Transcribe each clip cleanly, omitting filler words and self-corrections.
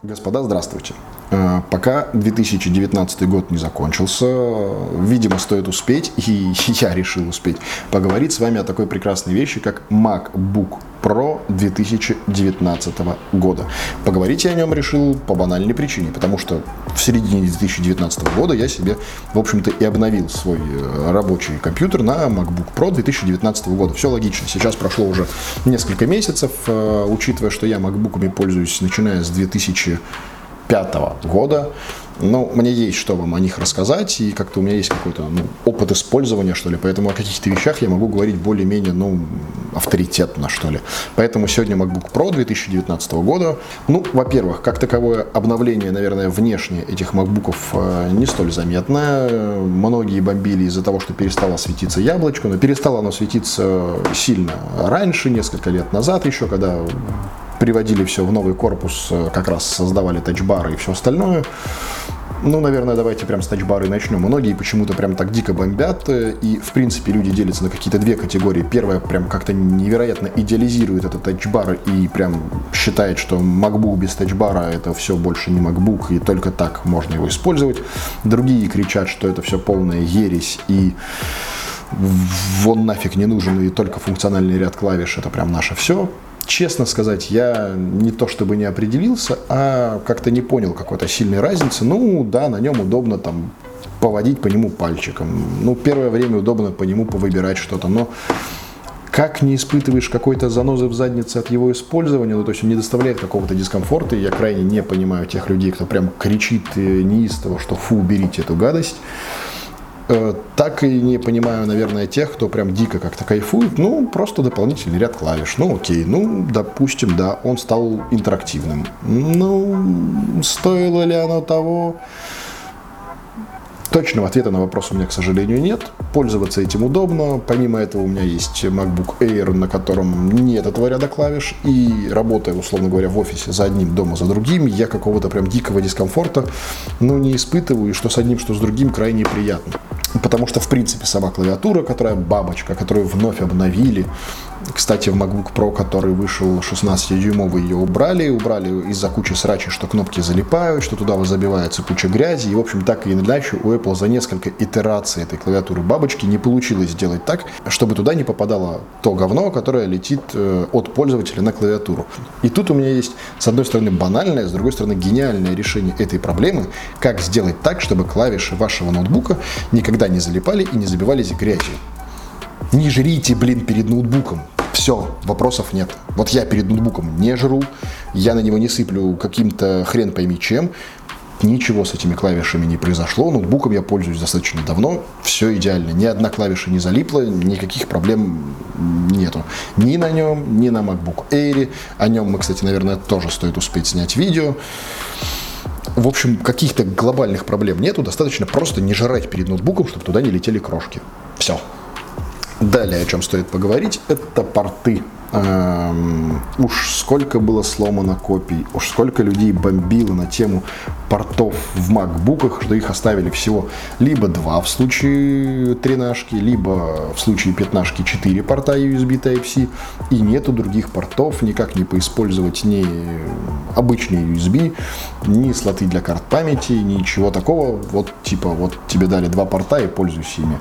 Господа, здравствуйте. Пока 2019 год не закончился, видимо, стоит успеть, и я решил успеть поговорить с вами о такой прекрасной вещи, как MacBook Pro 2019 года. Поговорить я о нем решил по банальной причине, потому что в середине 2019 года я себе, в общем-то, и обновил свой рабочий компьютер на MacBook Pro 2019 года. Все логично. Сейчас прошло уже несколько месяцев, учитывая, что я MacBook'ами пользуюсь начиная с 2005 года. Ну, мне есть что вам о них рассказать, и как-то у меня есть какой-то опыт использования, что ли, поэтому о каких-то вещах я могу говорить более-менее, авторитетно, что ли. Поэтому сегодня MacBook Pro 2019 года. Во-первых, как таковое обновление, наверное, внешне этих макбуков не столь заметно. Многие бомбили из-за того, что перестало светиться яблочко, но перестало оно светиться сильно раньше, несколько лет назад еще, когда приводили все в новый корпус, как раз создавали Touch Bar и все остальное. Наверное, давайте прям с Touch Bar и начнем. Многие почему-то прям так дико бомбят, и, в принципе, люди делятся на какие-то две категории. Первая прям как-то невероятно идеализирует этот Touch Bar и прям считает, что MacBook без Touch Bar — это все больше не MacBook, и только так можно его использовать. Другие кричат, что это все полная ересь, и он нафиг не нужен, и только функциональный ряд клавиш — это прям наше все. Честно сказать, я не то чтобы не определился, а как-то не понял какой-то сильной разницы. Да, на нем удобно там поводить по нему пальчиком. Первое время удобно по нему повыбирать что-то, но как не испытываешь какой-то занозы в заднице от его использования, то есть он не доставляет какого-то дискомфорта, и я крайне не понимаю тех людей, кто прям кричит неистово, что фу, уберите эту гадость. Так и не понимаю, наверное, тех, кто прям дико как-то кайфует. Просто дополнительный ряд клавиш. Окей, допустим, да, он стал интерактивным. Стоило ли оно того? Точного ответа на вопрос у меня, к сожалению, нет. Пользоваться этим удобно. Помимо этого, у меня есть MacBook Air, на котором нет этого ряда клавиш. И работая, условно говоря, в офисе за одним, дома за другим, я какого-то прям дикого дискомфорта не испытываю. И что с одним, что с другим крайне приятно. Потому что, в принципе, сама клавиатура, которая бабочка, которую вновь обновили. Кстати, в MacBook Pro, который вышел 16-дюймовый, ее убрали из-за кучи срачей, что кнопки залипают, что туда забивается куча грязи. И, в общем, так и иначе у Apple за несколько итераций этой клавиатуры бабочки не получилось сделать так, чтобы туда не попадало то говно, которое летит от пользователя на клавиатуру. И тут у меня есть, с одной стороны, банальное, с другой стороны, гениальное решение этой проблемы, как сделать так, чтобы клавиши вашего ноутбука никогда не залипали и не забивались грязью. Не жрите, перед ноутбуком. Все, вопросов нет. Вот я перед ноутбуком не жру, я на него не сыплю каким-то хрен пойми чем. Ничего с этими клавишами не произошло. Ноутбуком я пользуюсь достаточно давно. Все идеально. Ни одна клавиша не залипла, никаких проблем нету. Ни на нем, ни на MacBook Air. О нем мы, кстати, наверное, тоже стоит успеть снять видео. В общем, каких-то глобальных проблем нету. Достаточно просто не жрать перед ноутбуком, чтобы туда не летели крошки. Все. Далее, о чем стоит поговорить, это порты. Уж сколько было сломано копий, уж сколько людей бомбило на тему портов в макбуках, что их оставили всего либо 2 в случае 13, либо в случае 15 4 порта USB Type-C, и нету других портов, никак не поиспользовать ни обычные USB, ни слоты для карт памяти, ничего такого, тебе дали 2 порта и пользуйся ими.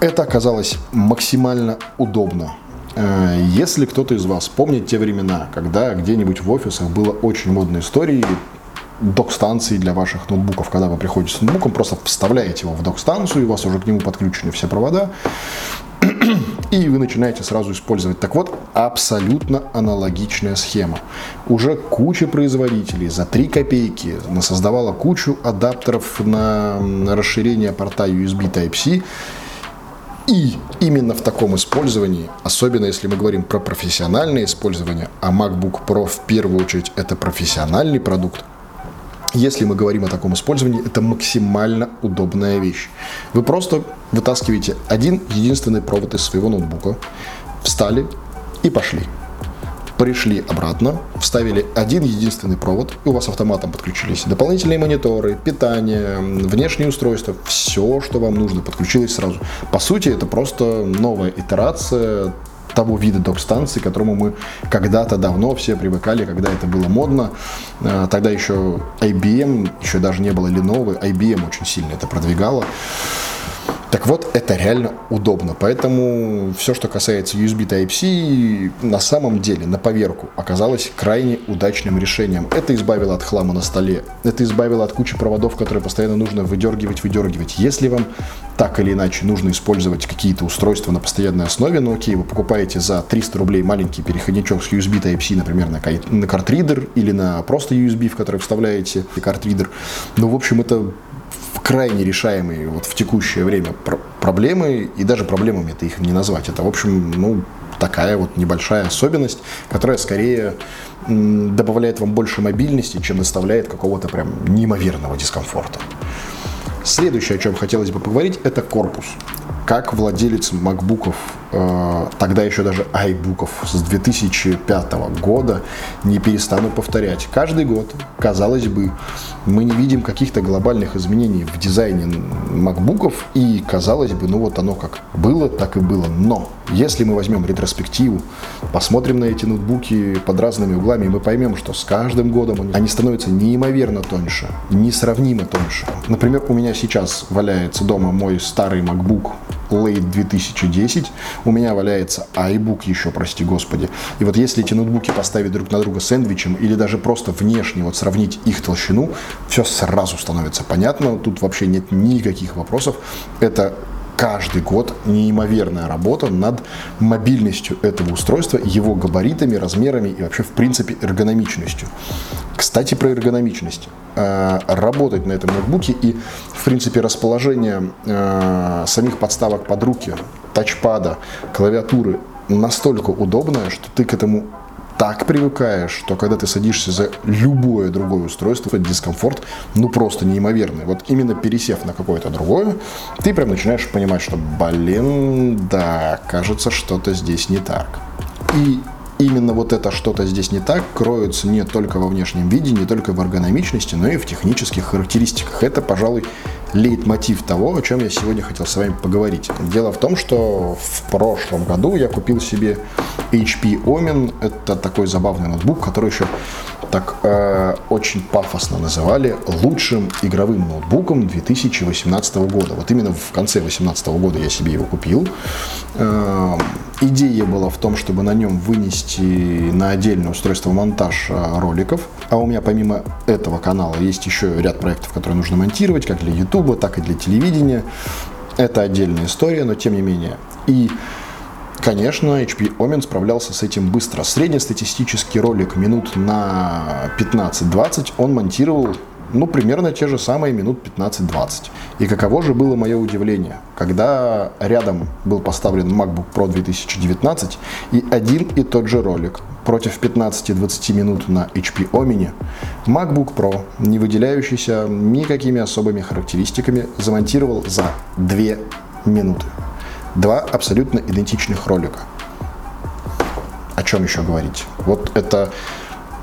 Это оказалось максимально удобно. Если кто-то из вас помнит те времена, когда где-нибудь в офисах было очень модной историей док-станции для ваших ноутбуков, когда вы приходите с ноутбуком, просто вставляете его в док-станцию, и у вас уже к нему подключены все провода, и вы начинаете сразу использовать. Так вот, абсолютно аналогичная схема. Уже куча производителей за 3 копейки насоздавала кучу адаптеров на расширение порта USB Type-C. И именно в таком использовании, особенно если мы говорим про профессиональное использование, а MacBook Pro в первую очередь это профессиональный продукт, если мы говорим о таком использовании, это максимально удобная вещь. Вы просто вытаскиваете один единственный провод из своего ноутбука, встали и пошли. Пришли обратно, вставили один единственный провод, и у вас автоматом подключились дополнительные мониторы, питание, внешние устройства, все, что вам нужно, подключилось сразу. По сути, это просто новая итерация того вида док-станции, к которому мы когда-то давно все привыкали, когда это было модно. Тогда еще IBM, еще даже не было Lenovo, IBM очень сильно это продвигала. Так вот, это реально удобно, поэтому все, что касается USB Type-C, на самом деле, на поверку, оказалось крайне удачным решением. Это избавило от хлама на столе, это избавило от кучи проводов, которые постоянно нужно выдергивать. Если вам так или иначе нужно использовать какие-то устройства на постоянной основе, ну окей, вы покупаете за 300 рублей маленький переходничок с USB Type-C, например, на картридер или на просто USB, в который вставляете картридер, ну, в общем, это... крайне решаемые вот в текущее время проблемы, и даже проблемами это их не назвать. Это, в общем, ну, такая вот небольшая особенность, которая скорее добавляет вам больше мобильности, чем доставляет какого-то прям неимоверного дискомфорта. Следующее, о чем хотелось бы поговорить, это корпус. Как владелец MacBook'ов, тогда еще даже iBook'ов с 2005 года, не перестану повторять. Каждый год, казалось бы, мы не видим каких-то глобальных изменений в дизайне MacBook'ов, и, казалось бы, ну вот оно как было, так и было. Но если мы возьмем ретроспективу, посмотрим на эти ноутбуки под разными углами, мы поймем, что с каждым годом они становятся неимоверно тоньше, несравнимо тоньше. Например, у меня сейчас валяется дома мой старый MacBook Late 2010, у меня валяется iBook еще, прости господи. И вот если эти ноутбуки поставить друг на друга сэндвичем или даже просто внешне вот сравнить их толщину, все сразу становится понятно, тут вообще нет никаких вопросов. Это каждый год неимоверная работа над мобильностью этого устройства, его габаритами, размерами и вообще, в принципе, эргономичностью. Кстати, про эргономичность. Работать на этом ноутбуке и, в принципе, расположение самих подставок под руки, тачпада, клавиатуры настолько удобное, что ты к этому так привыкаешь, что когда ты садишься за любое другое устройство, дискомфорт, ну, просто неимоверный. Вот именно пересев на какое-то другое, ты прям начинаешь понимать, что, блин, да, кажется, что-то здесь не так. И именно вот это что-то здесь не так кроется не только во внешнем виде, не только в эргономичности, но и в технических характеристиках. Это, пожалуй, лейтмотив того, о чем я сегодня хотел с вами поговорить. Дело в том, что в прошлом году я купил себе HP Omen. Это такой забавный ноутбук, который еще так очень пафосно называли лучшим игровым ноутбуком 2018 года. Вот именно в конце 2018 года я себе его купил. Идея была в том, чтобы на нем вынести на отдельное устройство монтаж роликов. А у меня помимо этого канала есть еще ряд проектов, которые нужно монтировать, как для YouTube, так и для телевидения. Это отдельная история, но тем не менее. И, конечно, HP Omen справлялся с этим быстро. Среднестатистический ролик минут на 15-20 он монтировал, ну, примерно те же самые минут 15-20. И каково же было мое удивление, когда рядом был поставлен MacBook Pro 2019 и один и тот же ролик против 15-20 минут на HP Omen. MacBook Pro, не выделяющийся никакими особыми характеристиками, замонтировал за 2 минуты. Два абсолютно идентичных ролика. О чем еще говорить? Вот это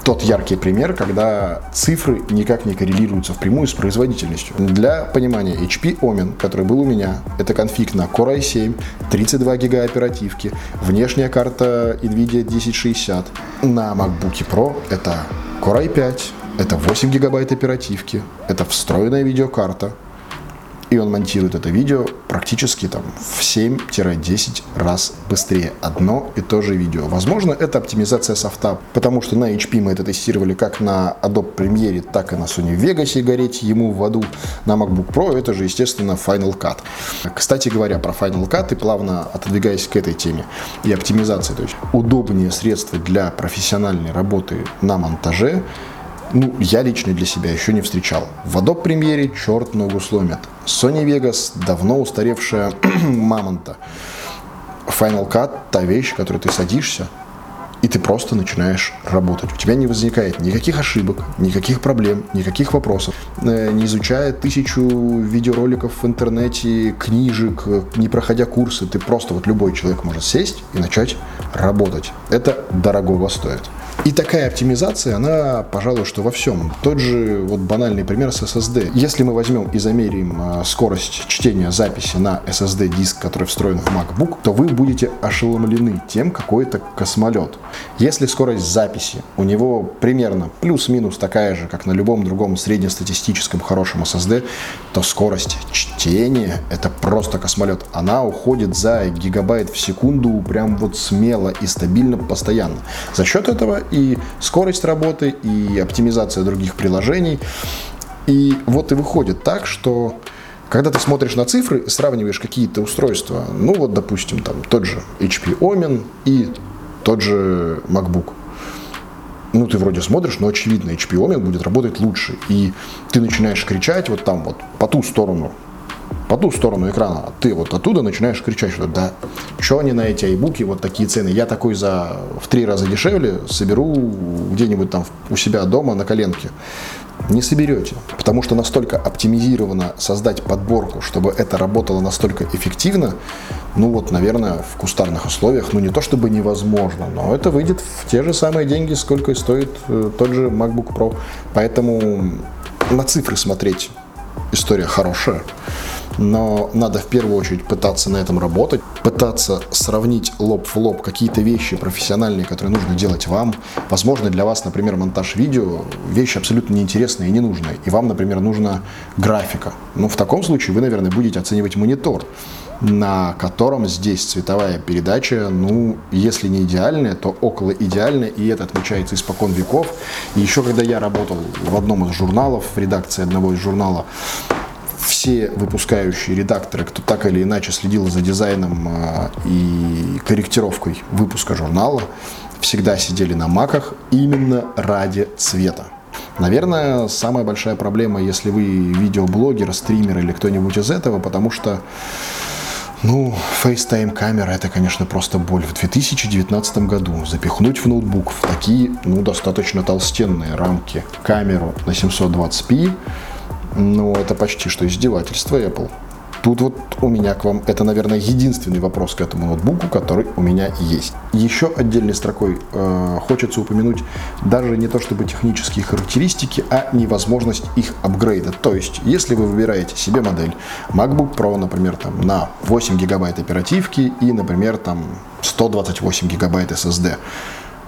тот яркий пример, когда цифры никак не коррелируются впрямую с производительностью. Для понимания, HP Omen, который был у меня, это конфиг на Core i7, 32 гига оперативки, внешняя карта Nvidia 1060. На MacBook Pro это Core i5, это 8 гигабайт оперативки, это встроенная видеокарта. И он монтирует это видео практически там в 7-10 раз быстрее. Одно и то же видео. Возможно, это оптимизация софта, потому что на HP мы это тестировали как на Adobe Premiere, так и на Sony Vegas, и гореть ему в аду. На MacBook Pro это же, естественно, Final Cut. Кстати говоря, про Final Cut и плавно отодвигаясь к этой теме и оптимизации, то есть удобнее средство для профессиональной работы на монтаже, ну, я лично для себя еще не встречал. В Adobe Premiere черт ногу сломит. Sony Vegas – давно устаревшая мамонта. Final Cut – та вещь, в которой ты садишься, и ты просто начинаешь работать. У тебя не возникает никаких ошибок, никаких проблем, никаких вопросов. Не изучая 1000 видеороликов в интернете, книжек, не проходя курсы, ты просто, вот любой человек может сесть и начать работать. Это дорогого стоит. И такая оптимизация, она, пожалуй, что во всем. Тот же вот банальный пример с SSD. Если мы возьмем и замерим скорость чтения записи на SSD-диск, который встроен в MacBook, то вы будете ошеломлены тем, какой это космолет. Если скорость записи у него примерно плюс-минус такая же, как на любом другом среднестатистическом хорошем SSD, то скорость чтения — это просто космолет. Она уходит за гигабайт в секунду прям вот смело и стабильно постоянно. За счет этого и скорость работы, и оптимизация других приложений. И вот и выходит так, что когда ты смотришь на цифры, сравниваешь какие-то устройства, ну вот, допустим, там тот же HP Omen и тот же MacBook. Ну, ты вроде смотришь, но очевидно, HP Omen будет работать лучше. И ты начинаешь кричать вот там вот по ту сторону экрана, ты вот оттуда начинаешь кричать, что да, что они на эти айбуки, вот такие цены, я такой в 3 раза дешевле соберу где-нибудь там у себя дома на коленке. Не соберете, потому что настолько оптимизировано создать подборку, чтобы это работало настолько эффективно, ну вот, наверное, в кустарных условиях, ну не то чтобы невозможно, но это выйдет в те же самые деньги, сколько и стоит тот же MacBook Pro. Поэтому на цифры смотреть история хорошая. Но надо в первую очередь пытаться на этом работать, пытаться сравнить лоб в лоб какие-то вещи профессиональные, которые нужно делать вам. Возможно, для вас, например, монтаж видео – вещи абсолютно неинтересные и ненужные. И вам, например, нужна графика. Но в таком случае вы, наверное, будете оценивать монитор, на котором здесь цветовая передача, ну, если не идеальная, то около идеальная. И это отмечается испокон веков. И еще когда я работал в одном из журналов, в редакции одного из журналов, все выпускающие редакторы, кто так или иначе следил за дизайном и корректировкой выпуска журнала, всегда сидели на маках именно ради цвета. Наверное, самая большая проблема, если вы видеоблогер, стример или кто-нибудь из этого, потому что, ну, FaceTime камера — это, конечно, просто боль. В 2019 году запихнуть в ноутбук в такие, ну, достаточно толстенные рамки камеру на 720p, ну, это почти что издевательство Apple. Тут вот у меня к вам, это, наверное, единственный вопрос к этому ноутбуку, который у меня есть. Еще отдельной строкой хочется упомянуть даже не то чтобы технические характеристики, а невозможность их апгрейда. То есть, если вы выбираете себе модель MacBook Pro, например, там, на 8 гигабайт оперативки и, например, там, 128 гигабайт SSD,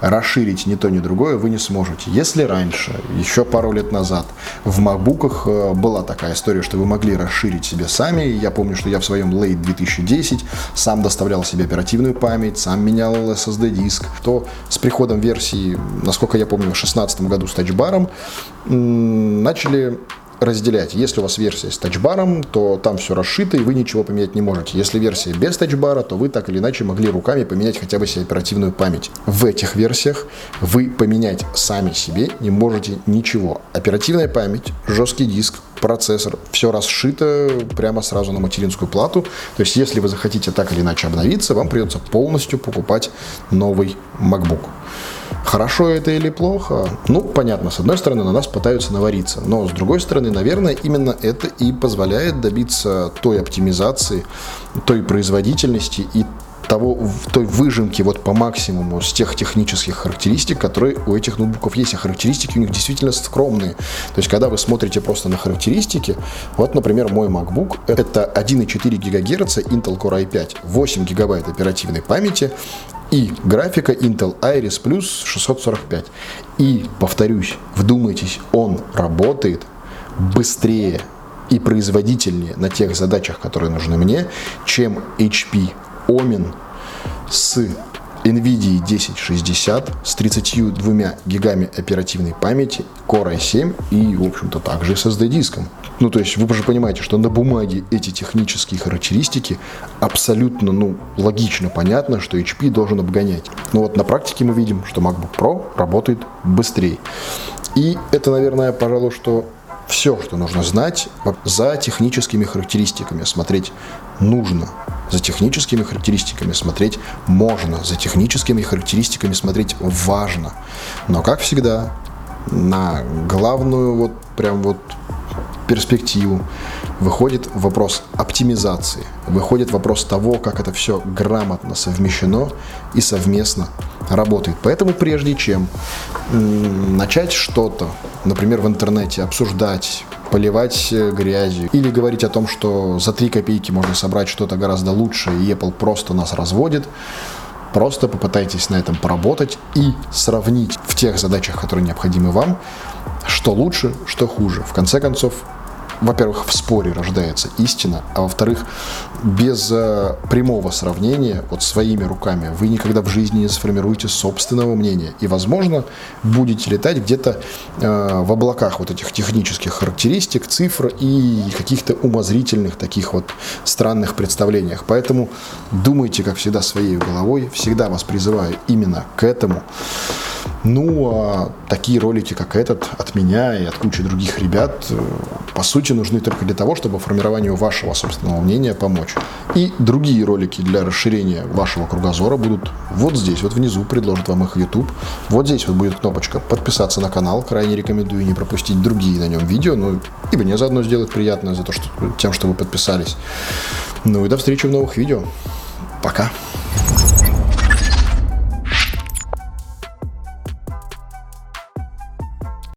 расширить ни то, ни другое вы не сможете. Если раньше, еще пару лет назад, в макбуках была такая история, что вы могли расширить себе сами. Я помню, что я в своем Late 2010 сам доставлял себе оперативную память, сам менял SSD-диск. То с приходом версии, насколько я помню, в 2016 году с Touch Bar'ом начали разделять. Если у вас версия с Touch Bar'ом, то там все расшито, и вы ничего поменять не можете. Если версия без Touch Bar'a, то вы так или иначе могли руками поменять хотя бы себе оперативную память. В этих версиях вы поменять сами себе не можете ничего. Оперативная память, жесткий диск, процессор, все расшито прямо сразу на материнскую плату. То есть, если вы захотите так или иначе обновиться, вам придется полностью покупать новый MacBook. Хорошо это или плохо? Ну, понятно, с одной стороны, на нас пытаются навариться, но с другой стороны, наверное, именно это и позволяет добиться той оптимизации, той производительности и той выжимки вот по максимуму с тех технических характеристик, которые у этих ноутбуков есть. А характеристики у них действительно скромные. То есть, когда вы смотрите просто на характеристики, вот, например, мой MacBook, это 1,4 ГГц Intel Core i5, 8 ГБ оперативной памяти и графика Intel Iris Plus 645. И, повторюсь, вдумайтесь, он работает быстрее и производительнее на тех задачах, которые нужны мне, чем HP Omen с Nvidia 1060 с 32 гигами оперативной памяти, Core i7 и, в общем-то, также SSD-диском. Ну, то есть, вы же понимаете, что на бумаге эти технические характеристики абсолютно, ну, логично понятно, что HP должен обгонять. Но вот на практике мы видим, что MacBook Pro работает быстрее. И это, наверное, пожалуй, что все, что нужно знать. За техническими характеристиками смотреть нужно. За техническими характеристиками смотреть можно. За техническими характеристиками смотреть важно. Но, как всегда, на главную вот прям вот перспективу выходит вопрос оптимизации. Выходит вопрос того, как это все грамотно совмещено и совместно работает. Поэтому прежде чем начать что-то, например, в интернете обсуждать, поливать грязью или говорить о том, что за 3 копейки можно собрать что-то гораздо лучше, и Apple просто нас разводит, просто попытайтесь на этом поработать и сравнить в тех задачах, которые необходимы вам, что лучше, что хуже. В конце концов, во-первых, в споре рождается истина, а во-вторых, без прямого сравнения, вот своими руками, вы никогда в жизни не сформируете собственного мнения. И, возможно, будете летать где-то в облаках вот этих технических характеристик, цифр и каких-то умозрительных таких вот странных представлениях. Поэтому думайте, как всегда, своей головой. Всегда вас призываю именно к этому. Ну, а такие ролики, как этот, от меня и от кучи других ребят, по сути, нужны только для того, чтобы формированию вашего собственного мнения помочь. И другие ролики для расширения вашего кругозора будут вот здесь, вот внизу, предложит вам их YouTube. Вот здесь вот будет кнопочка «Подписаться на канал». Крайне рекомендую не пропустить другие на нем видео, ну, и мне заодно сделать приятное за то, что, тем, что вы подписались. Ну, и до встречи в новых видео. Пока!